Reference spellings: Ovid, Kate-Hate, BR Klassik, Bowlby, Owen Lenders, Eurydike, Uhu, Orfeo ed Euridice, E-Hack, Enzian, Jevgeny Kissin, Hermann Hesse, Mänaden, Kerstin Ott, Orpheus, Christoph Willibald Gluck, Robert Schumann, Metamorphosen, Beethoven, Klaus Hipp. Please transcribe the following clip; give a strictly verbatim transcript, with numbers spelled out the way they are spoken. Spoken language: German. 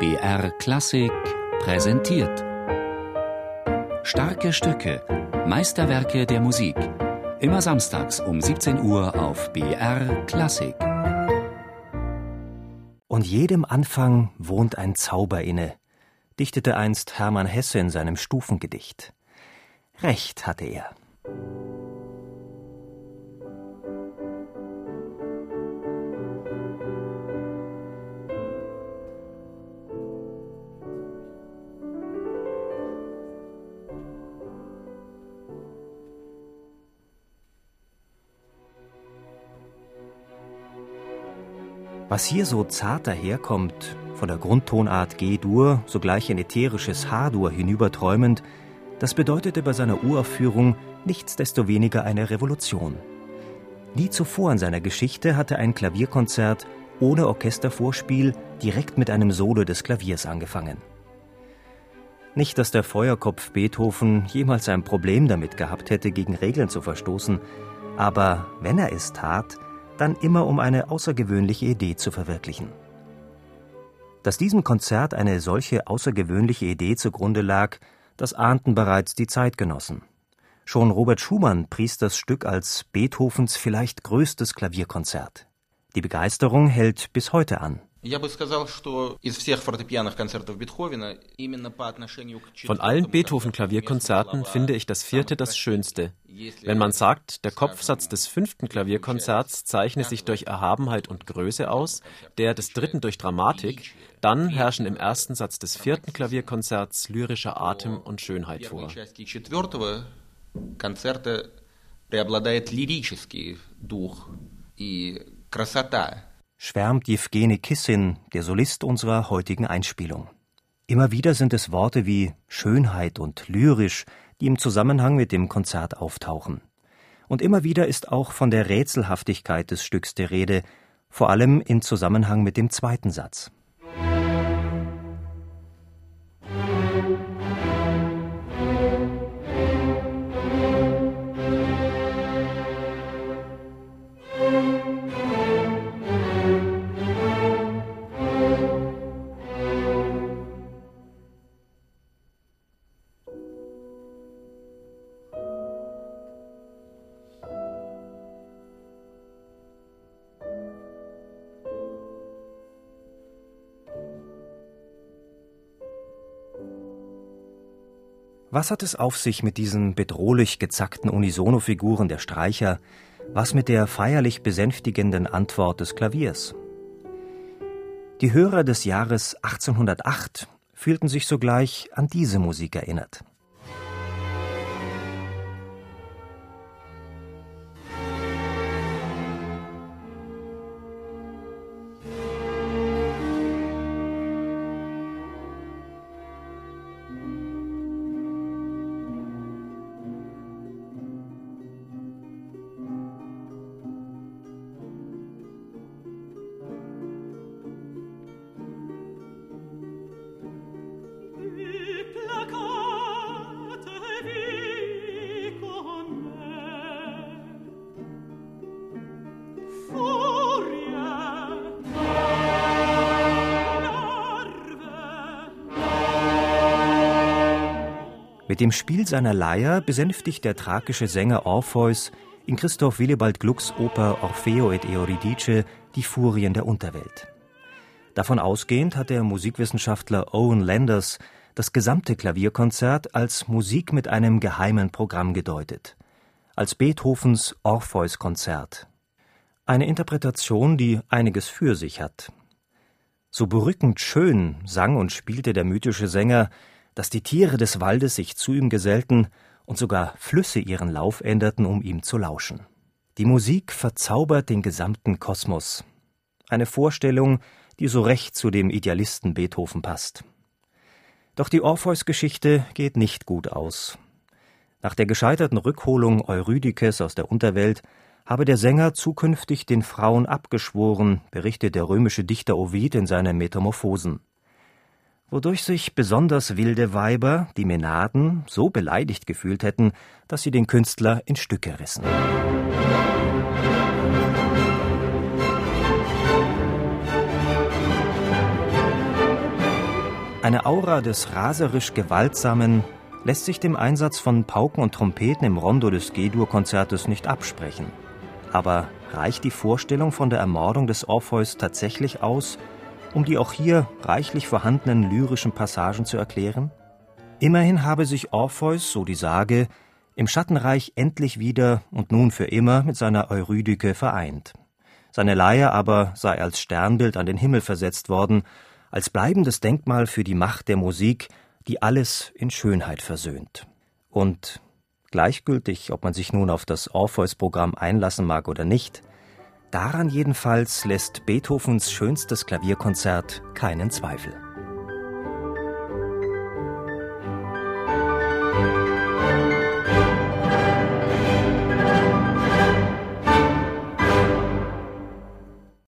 B R Klassik präsentiert. Starke Stücke, Meisterwerke der Musik. Immer samstags um siebzehn Uhr auf B R Klassik. Und jedem Anfang wohnt ein Zauber inne, dichtete einst Hermann Hesse in seinem Stufengedicht. Recht hatte er. Was hier so zart daherkommt, von der Grundtonart G-Dur sogleich in ätherisches H-Dur hinüberträumend, das bedeutete bei seiner Uraufführung nichtsdestoweniger eine Revolution. Nie zuvor in seiner Geschichte hatte ein Klavierkonzert ohne Orchestervorspiel direkt mit einem Solo des Klaviers angefangen. Nicht, dass der Feuerkopf Beethoven jemals ein Problem damit gehabt hätte, gegen Regeln zu verstoßen, aber wenn er es tat, dann immer um eine außergewöhnliche Idee zu verwirklichen. Dass diesem Konzert eine solche außergewöhnliche Idee zugrunde lag, das ahnten bereits die Zeitgenossen. Schon Robert Schumann pries das Stück als Beethovens vielleicht größtes Klavierkonzert. Die Begeisterung hält bis heute an. Von allen Beethoven-Klavierkonzerten finde ich das vierte das schönste. Wenn man sagt, der Kopfsatz des fünften Klavierkonzerts zeichne sich durch Erhabenheit und Größe aus, der des dritten durch Dramatik, dann herrschen im ersten Satz des vierten Klavierkonzerts lyrischer Atem und Schönheit vor. Schwärmt Jevgeny Kissin, der Solist unserer heutigen Einspielung. Immer wieder sind es Worte wie Schönheit und lyrisch, die im Zusammenhang mit dem Konzert auftauchen. Und immer wieder ist auch von der Rätselhaftigkeit des Stücks die Rede, vor allem im Zusammenhang mit dem zweiten Satz. Was hat es auf sich mit diesen bedrohlich gezackten Unisono-Figuren der Streicher? Was mit der feierlich besänftigenden Antwort des Klaviers? Die Hörer des Jahres achtzehnhundertacht fühlten sich sogleich an diese Musik erinnert. Mit dem Spiel seiner Leier besänftigt der thrakische Sänger Orpheus in Christoph Willibald Glucks Oper Orfeo ed Euridice die Furien der Unterwelt. Davon ausgehend hat der Musikwissenschaftler Owen Lenders das gesamte Klavierkonzert als Musik mit einem geheimen Programm gedeutet, als Beethovens Orpheus-Konzert. Eine Interpretation, die einiges für sich hat. So berückend schön sang und spielte der mythische Sänger, dass die Tiere des Waldes sich zu ihm gesellten und sogar Flüsse ihren Lauf änderten, um ihm zu lauschen. Die Musik verzaubert den gesamten Kosmos. Eine Vorstellung, die so recht zu dem Idealisten Beethoven passt. Doch die Orpheus-Geschichte geht nicht gut aus. Nach der gescheiterten Rückholung Eurydikes aus der Unterwelt habe der Sänger zukünftig den Frauen abgeschworen, berichtet der römische Dichter Ovid in seinen Metamorphosen. Wodurch sich besonders wilde Weiber, die Mänaden, so beleidigt gefühlt hätten, dass sie den Künstler in Stücke rissen. Eine Aura des raserisch Gewaltsamen lässt sich dem Einsatz von Pauken und Trompeten im Rondo des G-Dur-Konzertes nicht absprechen. Aber reicht die Vorstellung von der Ermordung des Orpheus tatsächlich aus, um die auch hier reichlich vorhandenen lyrischen Passagen zu erklären? Immerhin habe sich Orpheus, so die Sage, im Schattenreich endlich wieder und nun für immer mit seiner Eurydike vereint. Seine Leier aber sei als Sternbild an den Himmel versetzt worden, als bleibendes Denkmal für die Macht der Musik, die alles in Schönheit versöhnt. Und gleichgültig, ob man sich nun auf das Orpheus-Programm einlassen mag oder nicht, daran jedenfalls lässt Beethovens schönstes Klavierkonzert keinen Zweifel.